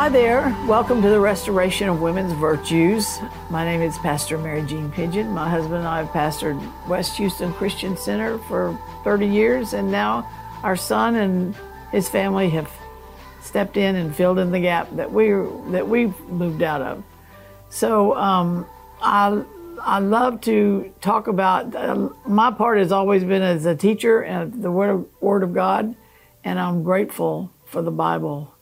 Hi there. Welcome to the Restoration of Women's Virtues. My name is Pastor Mary Jean Pigeon. My husband and I have pastored West Houston Christian Center for 30 years, and now our son and his family have stepped in and filled in the gap that we moved out of. So I love to talk about, my part has always been as a teacher and the Word of God, and I'm grateful for the Bible.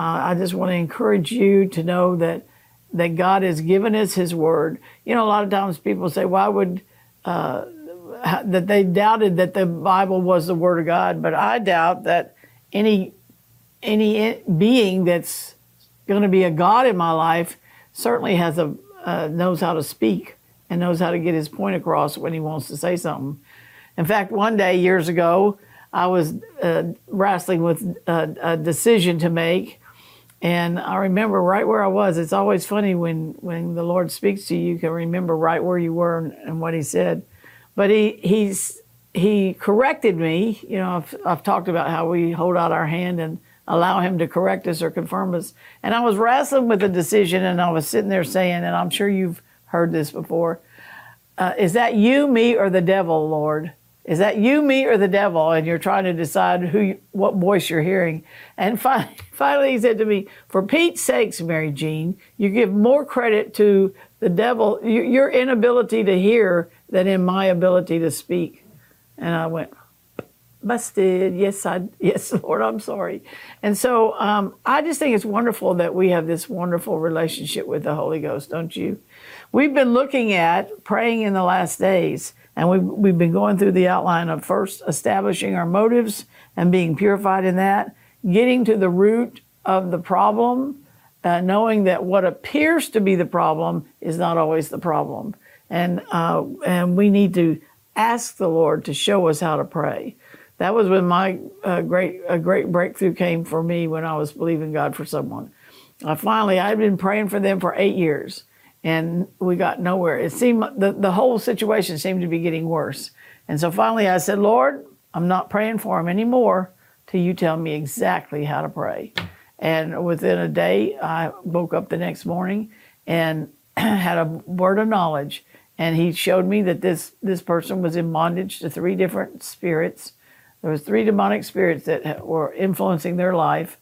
I just want to encourage you to know that God has given us His Word. You know, a lot of times people say, why would, that they doubted that the Bible was the Word of God, but I doubt that any being that's going to be a God in my life certainly has knows how to speak and knows how to get his point across when he wants to say something. In fact, one day years ago, I was wrestling with a decision to make, and I remember right where I was. It's always funny when the Lord speaks to you, you can remember right where you were and what He said. But He corrected me. You know, I've talked about how we hold out our hand and allow Him to correct us or confirm us. And I was wrestling with a decision, and I was sitting there saying, and I'm sure you've heard this before, is that you, me, or the devil, Lord? Is that you, me, or the devil? And you're trying to decide what voice you're hearing. And finally he said to me, for Pete's sakes, Mary Jean, you give more credit to the devil, your inability to hear, than in my ability to speak. And I went, busted. Yes, Lord, I'm sorry. And so I just think it's wonderful that we have this wonderful relationship with the Holy Ghost, don't you? We've been looking at praying in the last days. And we've been going through the outline of first establishing our motives and being purified in that, getting to the root of the problem, knowing that what appears to be the problem is not always the problem. And we need to ask the Lord to show us how to pray. That was when my great breakthrough came for me when I was believing God for someone. I'd been praying for them for 8 years. And we got nowhere. It seemed the whole situation seemed to be getting worse. And so finally I said, Lord, I'm not praying for him anymore till you tell me exactly how to pray. And within a day, I woke up the next morning and had a word of knowledge. And he showed me that this person was in bondage to 3 different spirits. There was 3 demonic spirits that were influencing their life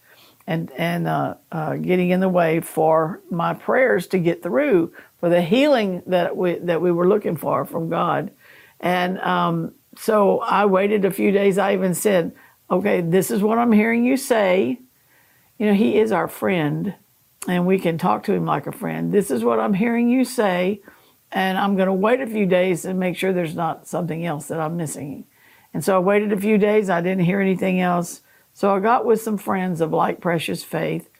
and getting in the way for my prayers to get through, for the healing that we were looking for from God. And so I waited a few days. I even said, okay, this is what I'm hearing you say. You know, He is our friend, and we can talk to Him like a friend. This is what I'm hearing you say, and I'm going to wait a few days and make sure there's not something else that I'm missing. And so I waited a few days. I didn't hear anything else. So I got with some friends of like precious faith,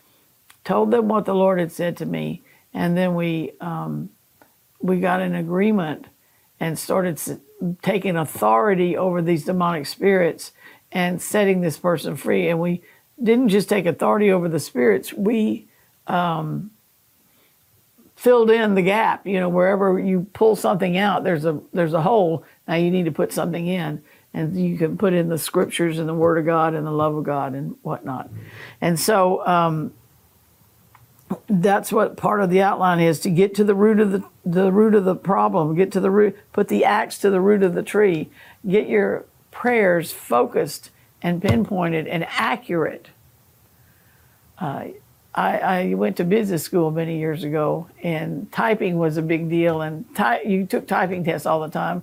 told them what the Lord had said to me, and then we got in agreement and started taking authority over these demonic spirits and setting this person free. And we didn't just take authority over the spirits; we filled in the gap. You know, wherever you pull something out, there's a hole. Now you need to put something in. And you can put in the scriptures and the Word of God and the love of God and whatnot. And so that's what part of the outline is, to get to the root of the root of the problem, get to the root, put the axe to the root of the tree, get your prayers focused and pinpointed and accurate. I went to business school many years ago, and typing was a big deal, and you took typing tests all the time,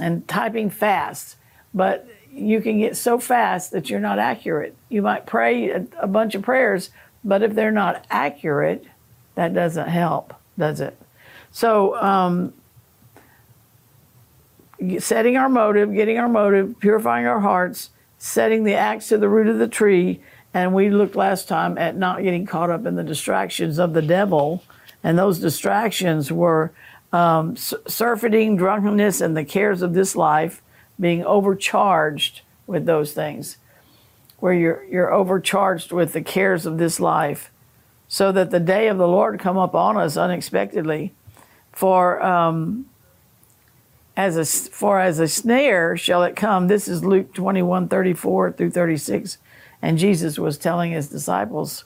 and typing fast. But you can get so fast that you're not accurate. You might pray a bunch of prayers, but if they're not accurate, that doesn't help, does it? So setting our motive, getting our motive, purifying our hearts, setting the axe to the root of the tree. And we looked last time at not getting caught up in the distractions of the devil. And those distractions were surfeiting, drunkenness, and the cares of this life. Being overcharged with those things, where you're overcharged with the cares of this life, so that the day of the Lord come upon us unexpectedly. For as a snare shall it come. This is Luke 21:34 through 36, and Jesus was telling his disciples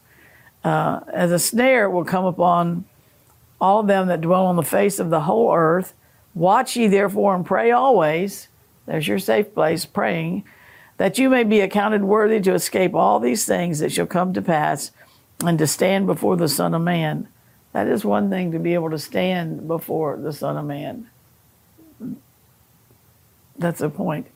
as a snare will come upon all them that dwell on the face of the whole earth. Watch ye therefore and pray always. There's your safe place, praying, that you may be accounted worthy to escape all these things that shall come to pass, and to stand before the Son of Man. That is one thing, to be able to stand before the Son of Man. That's the point.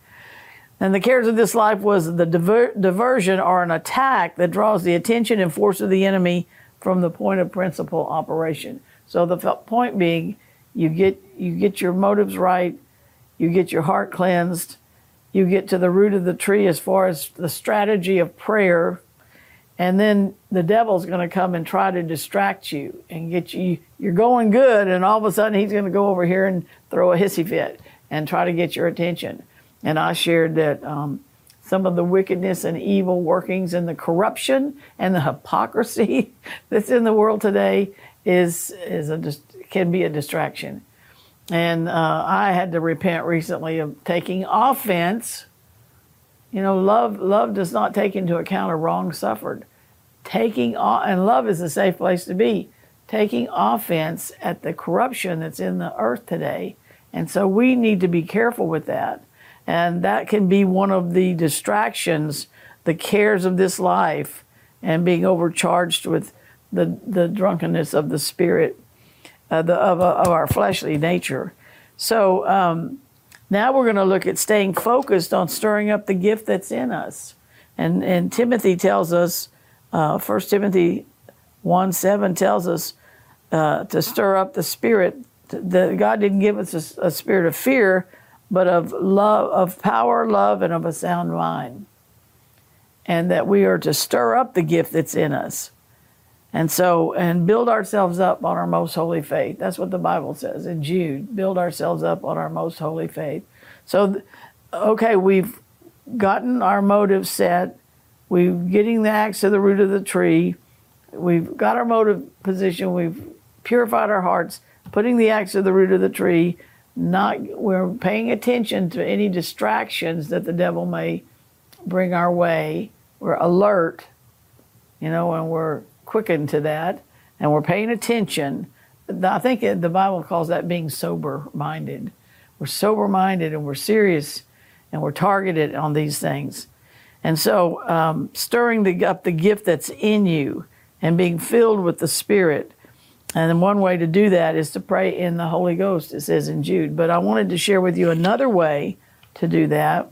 And the cares of this life was the diversion or an attack that draws the attention and force of the enemy from the point of principal operation. So the point being, you get your motives right, you get your heart cleansed, you get to the root of the tree as far as the strategy of prayer, and then the devil's going to come and try to distract you and get you. You're going good, and all of a sudden he's going to go over here and throw a hissy fit and try to get your attention. And I shared that some of the wickedness and evil workings and the corruption and the hypocrisy that's in the world today can be a distraction. And I had to repent recently of taking offense. You know, love does not take into account a wrong suffered. And love is a safe place to be. Taking offense at the corruption that's in the earth today. And so we need to be careful with that. And that can be one of the distractions, the cares of this life, and being overcharged with the drunkenness of the spirit, of our fleshly nature. So now we're going to look at staying focused on stirring up the gift that's in us. And Timothy tells us, 1 Timothy 1:7 tells us to stir up the spirit. God didn't give us a spirit of fear, but of love, of power, love, and of a sound mind. And that we are to stir up the gift that's in us. And build ourselves up on our most holy faith. That's what the Bible says in Jude. Build ourselves up on our most holy faith. So, okay, we've gotten our motive set. We're getting the axe to the root of the tree. We've got our motive position. We've purified our hearts, putting the axe to the root of the tree. We're paying attention to any distractions that the devil may bring our way. We're alert, you know, and we're quickened to that, and we're paying attention. I think the Bible calls that being sober-minded. We're sober-minded, and we're serious, and we're targeted on these things. And so stirring up the gift that's in you and being filled with the Spirit. And then one way to do that is to pray in the Holy Ghost, it says in Jude. But I wanted to share with you another way to do that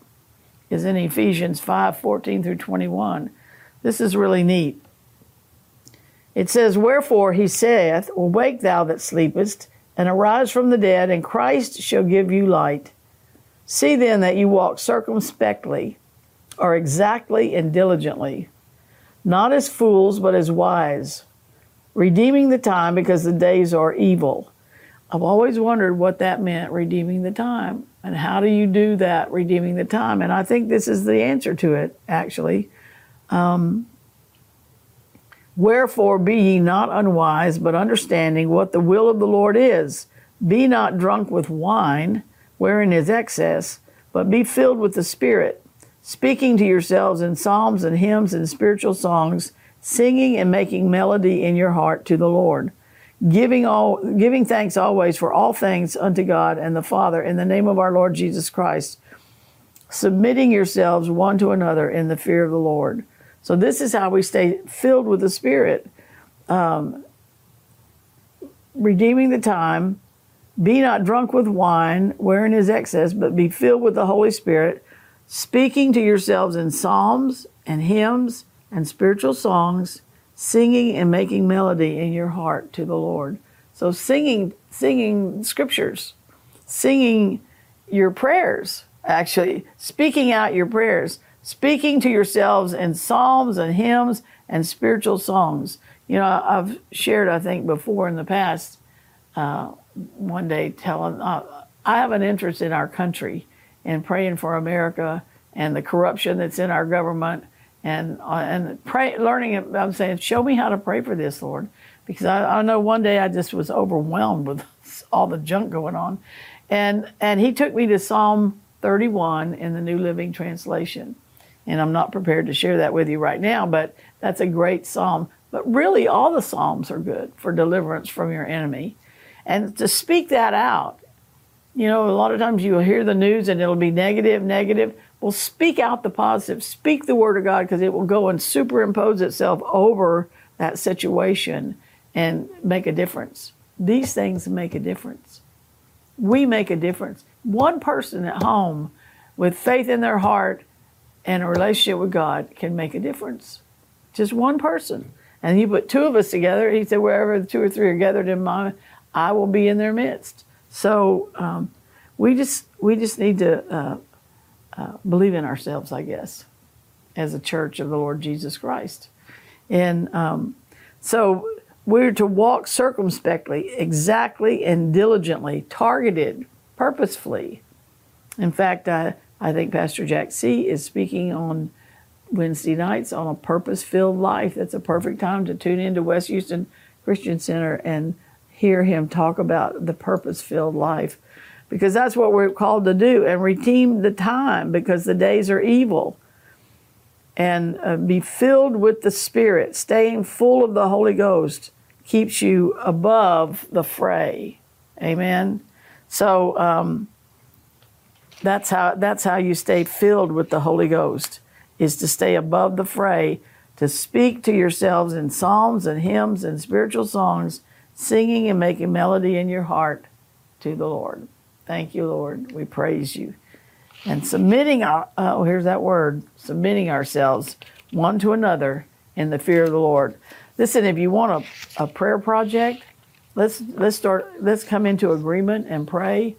is in Ephesians 5:14 through 21. This is really neat. It says, "Wherefore he saith, Awake thou that sleepest, and arise from the dead, and Christ shall give you light. See then that you walk circumspectly, or exactly and diligently, not as fools, but as wise, redeeming the time, because the days are evil." I've always wondered what that meant, redeeming the time. And how do you do that, redeeming the time? And I think this is the answer to it, actually. "Wherefore be ye not unwise, but understanding what the will of the Lord is. Be not drunk with wine, wherein is excess, but be filled with the Spirit, speaking to yourselves in psalms and hymns and spiritual songs, singing and making melody in your heart to the Lord, giving thanks always for all things unto God and the Father in the name of our Lord Jesus Christ, submitting yourselves one to another in the fear of the Lord." So this is how we stay filled with the Spirit. Redeeming the time, be not drunk with wine, wherein is excess, but be filled with the Holy Spirit, speaking to yourselves in psalms and hymns and spiritual songs, singing and making melody in your heart to the Lord. So singing scriptures, singing your prayers, actually, speaking out your prayers, speaking to yourselves in psalms and hymns and spiritual songs. You know, I've shared, I think, before in the past, one day telling, I have an interest in our country and praying for America and the corruption that's in our government. And pray, learning it, I'm saying, show me how to pray for this, Lord. Because I know one day I just was overwhelmed with all the junk going on. And he took me to Psalm 31 in the New Living Translation. And I'm not prepared to share that with you right now, but that's a great psalm. But really, all the Psalms are good for deliverance from your enemy. And to speak that out, you know, a lot of times you'll hear the news and it'll be negative, negative. Well, speak out the positive. Speak the Word of God, because it will go and superimpose itself over that situation and make a difference. These things make a difference. We make a difference. One person at home with faith in their heart and a relationship with God can make a difference. Just one person. And you put two of us together, he said, wherever the two or three are gathered in my, I will be in their midst. So we just need to believe in ourselves, I guess, as a church of the Lord Jesus Christ. And so we're to walk circumspectly, exactly and diligently, targeted, purposefully. In fact, I think Pastor Jack C. is speaking on Wednesday nights on a purpose-filled life. That's a perfect time to tune into West Houston Christian Center and hear him talk about the purpose-filled life, because that's what we're called to do, and redeem the time because the days are evil, and be filled with the Spirit. Staying full of the Holy Ghost keeps you above the fray. Amen. So that's how you stay filled with the Holy Ghost, is to stay above the fray, to speak to yourselves in psalms and hymns and spiritual songs, singing and making melody in your heart to the Lord. Thank you, Lord. We praise you. And submitting, here's that word, submitting ourselves one to another in the fear of the Lord. Listen, if you want a prayer project, let's come into agreement and pray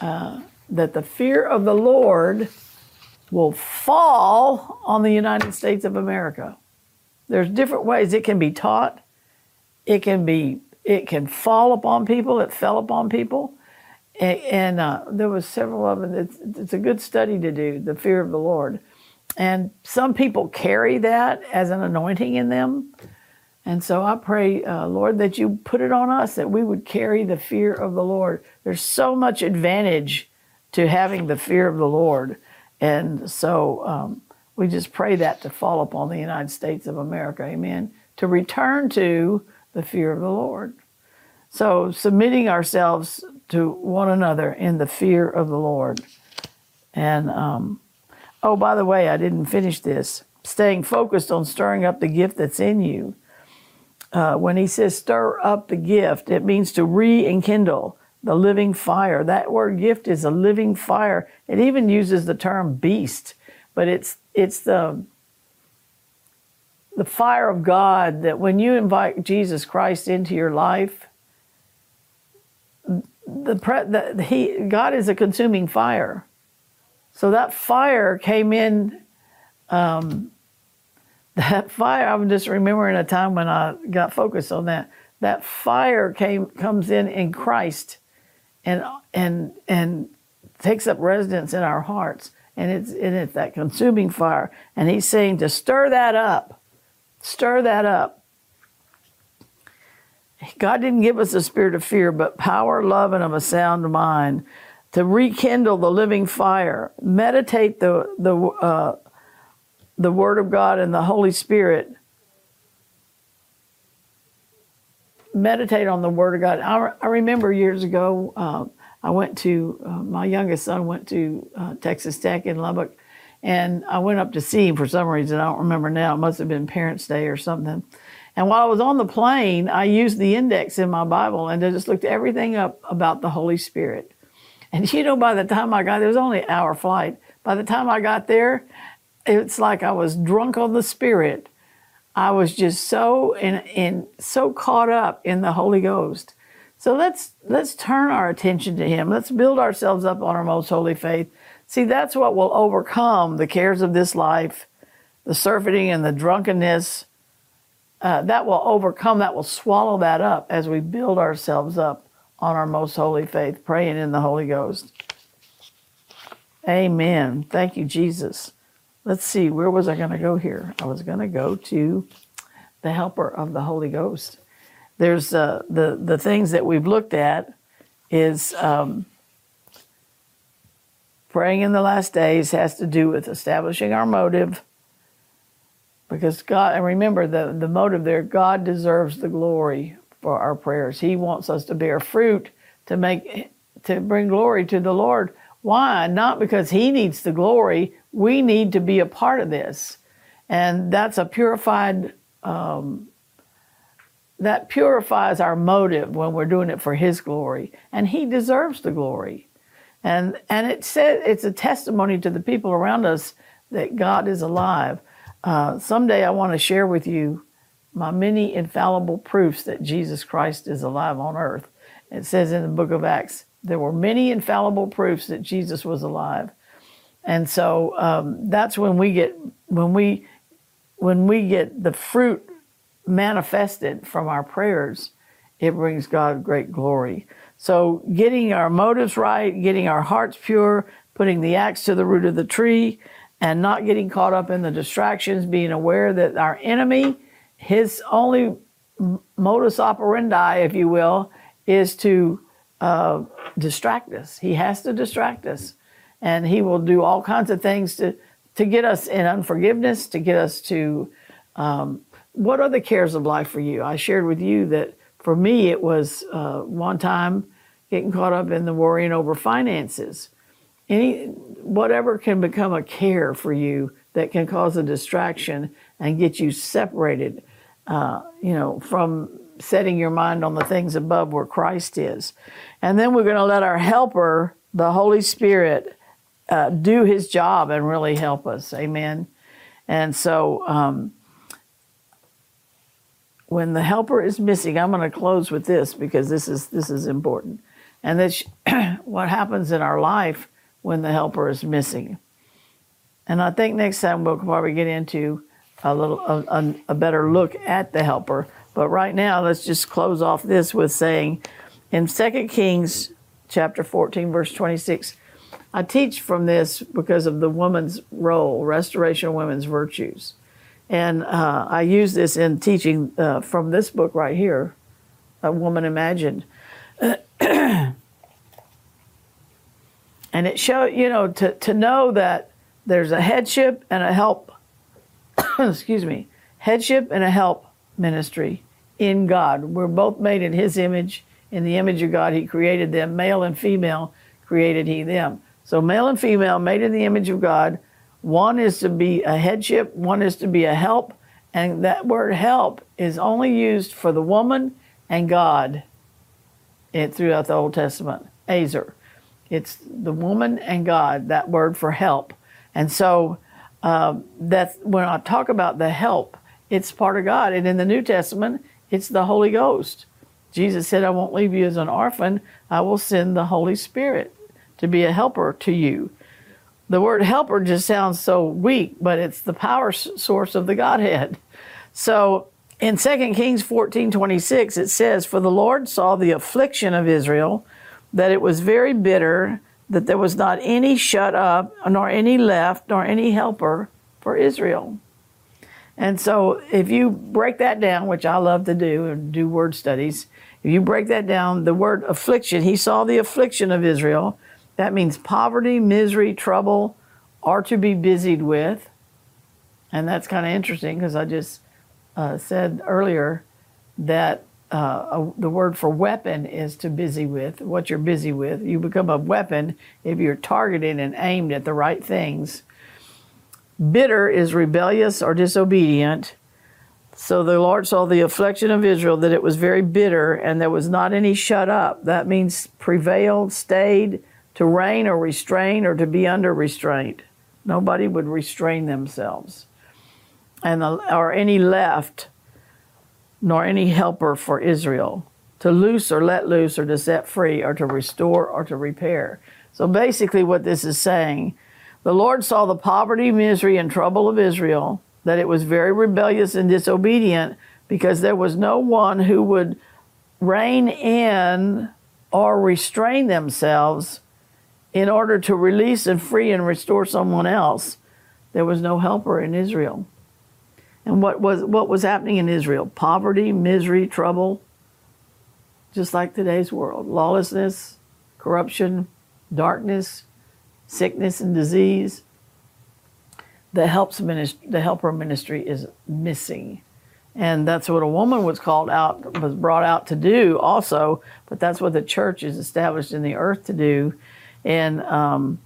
that the fear of the Lord will fall on the United States of America. There's different ways it can be taught. It can fall upon people. It fell upon people. And there was several of them. It's a good study to do, the fear of the Lord. And some people carry that as an anointing in them. And so I pray, Lord, that you put it on us, that we would carry the fear of the Lord. There's so much advantage to having the fear of the Lord. And so we just pray that to fall upon the United States of America, amen, to return to the fear of the Lord. So submitting ourselves to one another in the fear of the Lord. And, oh, by the way, I didn't finish this. Staying focused on stirring up the gift that's in you. When he says stir up the gift, it means to re-enkindle the living fire. That word gift is a living fire. It even uses the term beast, but it's the fire of God that when you invite Jesus Christ into your life, God is a consuming fire. So that fire came in, I'm just remembering a time when I got focused on that. That fire comes in Christ, and takes up residence in our hearts, and it's that consuming fire. And he's saying to stir that up. God didn't give us a spirit of fear, but power, love, and of a sound mind. To rekindle the living fire, meditate the Word of God and the Holy Spirit. Meditate on the Word of God. I remember years ago, my youngest son went to Texas Tech in Lubbock, and I went up to see him for some reason. I don't remember now. It must have been Parents' Day or something. And while I was on the plane, I used the index in my Bible, and I just looked everything up about the Holy Spirit. And you know, by the time I got there, it was only an hour flight. By the time I got there, it's like I was drunk on the Spirit. I was just so so caught up in the Holy Ghost. So let's turn our attention to him. Let's build ourselves up on our most holy faith. See, that's what will overcome the cares of this life, the surfeiting and the drunkenness. That will overcome, that will swallow that up as we build ourselves up on our most holy faith, praying in the Holy Ghost. Amen. Thank you, Jesus. Let's see, where was I going to go here? I was going to go to the helper of the Holy Ghost. There's the things that we've looked at is praying in the last days has to do with establishing our motive, Because God, and remember the motive there, God deserves the glory for our prayers. He wants us to bear fruit to bring glory to the Lord. Why? Not because He needs the glory. We need to be a part of this. And that's a purified, that purifies our motive when we're doing it for His glory. And He deserves the glory. And it said, it's a testimony to the people around us that God is alive. Someday I want to share with you my many infallible proofs that Jesus Christ is alive on earth. It says in the book of Acts, there were many infallible proofs that Jesus was alive. And so that's when we get, when we get the fruit manifested from our prayers, it brings God great glory. So getting our motives right, getting our hearts pure, putting the axe to the root of the tree, and not getting caught up in the distractions, being aware that our enemy, his only modus operandi, if you will, is to distract us. He has to distract us. And he will do all kinds of things to get us in unforgiveness, to get us to, what are the cares of life for you? I shared with you that for me, it was one time getting caught up in the worrying over finances. Whatever can become a care for you that can cause a distraction and get you separated, you know, from setting your mind on the things above where Christ is. And then we're going to let our helper, the Holy Spirit, do His job and really help us. Amen. And so when the helper is missing, I'm going to close with this because this is important. And that's what happens in our life when the helper is missing. And I think next time we'll probably get into a better look at the helper. But right now, let's just close off this with saying, in 2 Kings chapter 14, verse 26, I teach from this because of the woman's role, restoration of women's virtues. And I use this in teaching from this book right here, A Woman Imagined. And it showed, you know, to know that there's a headship and a help, excuse me, headship and a help ministry in God. We're both made in His image. In the image of God, He created them. Male and female created He them. So male and female made in the image of God. One is to be a headship. One is to be a help. And that word help is only used for the woman and God throughout the Old Testament. Azer. It's the woman and God, that word for help. And so that's when I talk about the help, it's part of God. And in the New Testament, it's the Holy Ghost. Jesus said, I won't leave you as an orphan. I will send the Holy Spirit to be a helper to you. The word helper just sounds so weak, but it's the power source of the Godhead. So in 2 Kings 14:26, it says, for the Lord saw the affliction of Israel, that it was very bitter, that there was not any shut up, nor any left, nor any helper for Israel. And so if you break that down, which I love to do, and do word studies, if you break that down, the word affliction, he saw the affliction of Israel. That means poverty, misery, trouble, are to be busied with. And that's kind of interesting because I just said earlier that the word for weapon is to busy with, what you're busy with. You become a weapon if you're targeted and aimed at the right things. Bitter is rebellious or disobedient. So the Lord saw the affliction of Israel, that it was very bitter, and there was not any shut up. That means prevailed, stayed, to reign or restrain or to be under restraint. Nobody would restrain themselves. And or any left, nor any helper for Israel, to loose or let loose or to set free or to restore or to repair. So basically what this is saying, the Lord saw the poverty, misery, and trouble of Israel, that it was very rebellious and disobedient because there was no one who would rein in or restrain themselves in order to release and free and restore someone else. There was no helper in Israel. And what was happening in Israel? Poverty, misery, trouble, just like today's world. Lawlessness, corruption, darkness, sickness and disease. the helper ministry is missing. And that's what a woman was brought out to do also, but that's what the church is established in the earth to do. And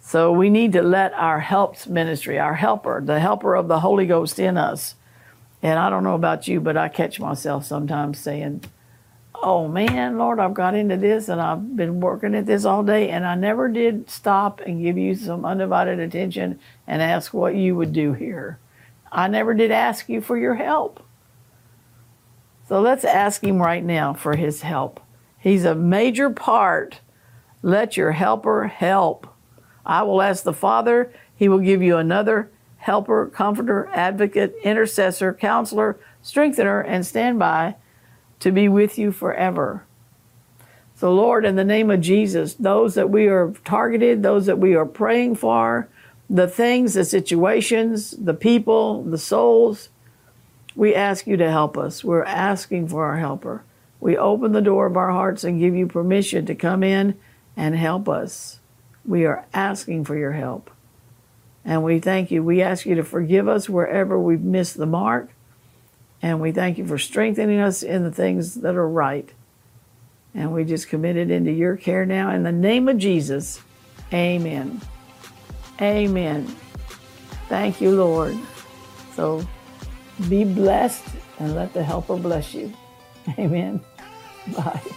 so we need to let our helps ministry, our helper, the helper of the Holy Ghost in us. And I don't know about you, but I catch myself sometimes saying, oh man, Lord, I've got into this and I've been working at this all day and I never did stop and give you some undivided attention and ask what you would do here. I never did ask you for your help. So let's ask him right now for his help. He's a major part. Let your helper help. I will ask the Father. He will give you another helper, comforter, advocate, intercessor, counselor, strengthener, and standby to be with you forever. So Lord, in the name of Jesus, those that we are targeted, those that we are praying for, the things, the situations, the people, the souls, we ask you to help us. We're asking for our helper. We open the door of our hearts and give you permission to come in and help us. We are asking for your help. And we thank you. We ask you to forgive us wherever we've missed the mark. And we thank you for strengthening us in the things that are right. And we just commit it into your care now. In the name of Jesus, amen. Amen. Thank you, Lord. So be blessed and let the helper bless you. Amen. Bye.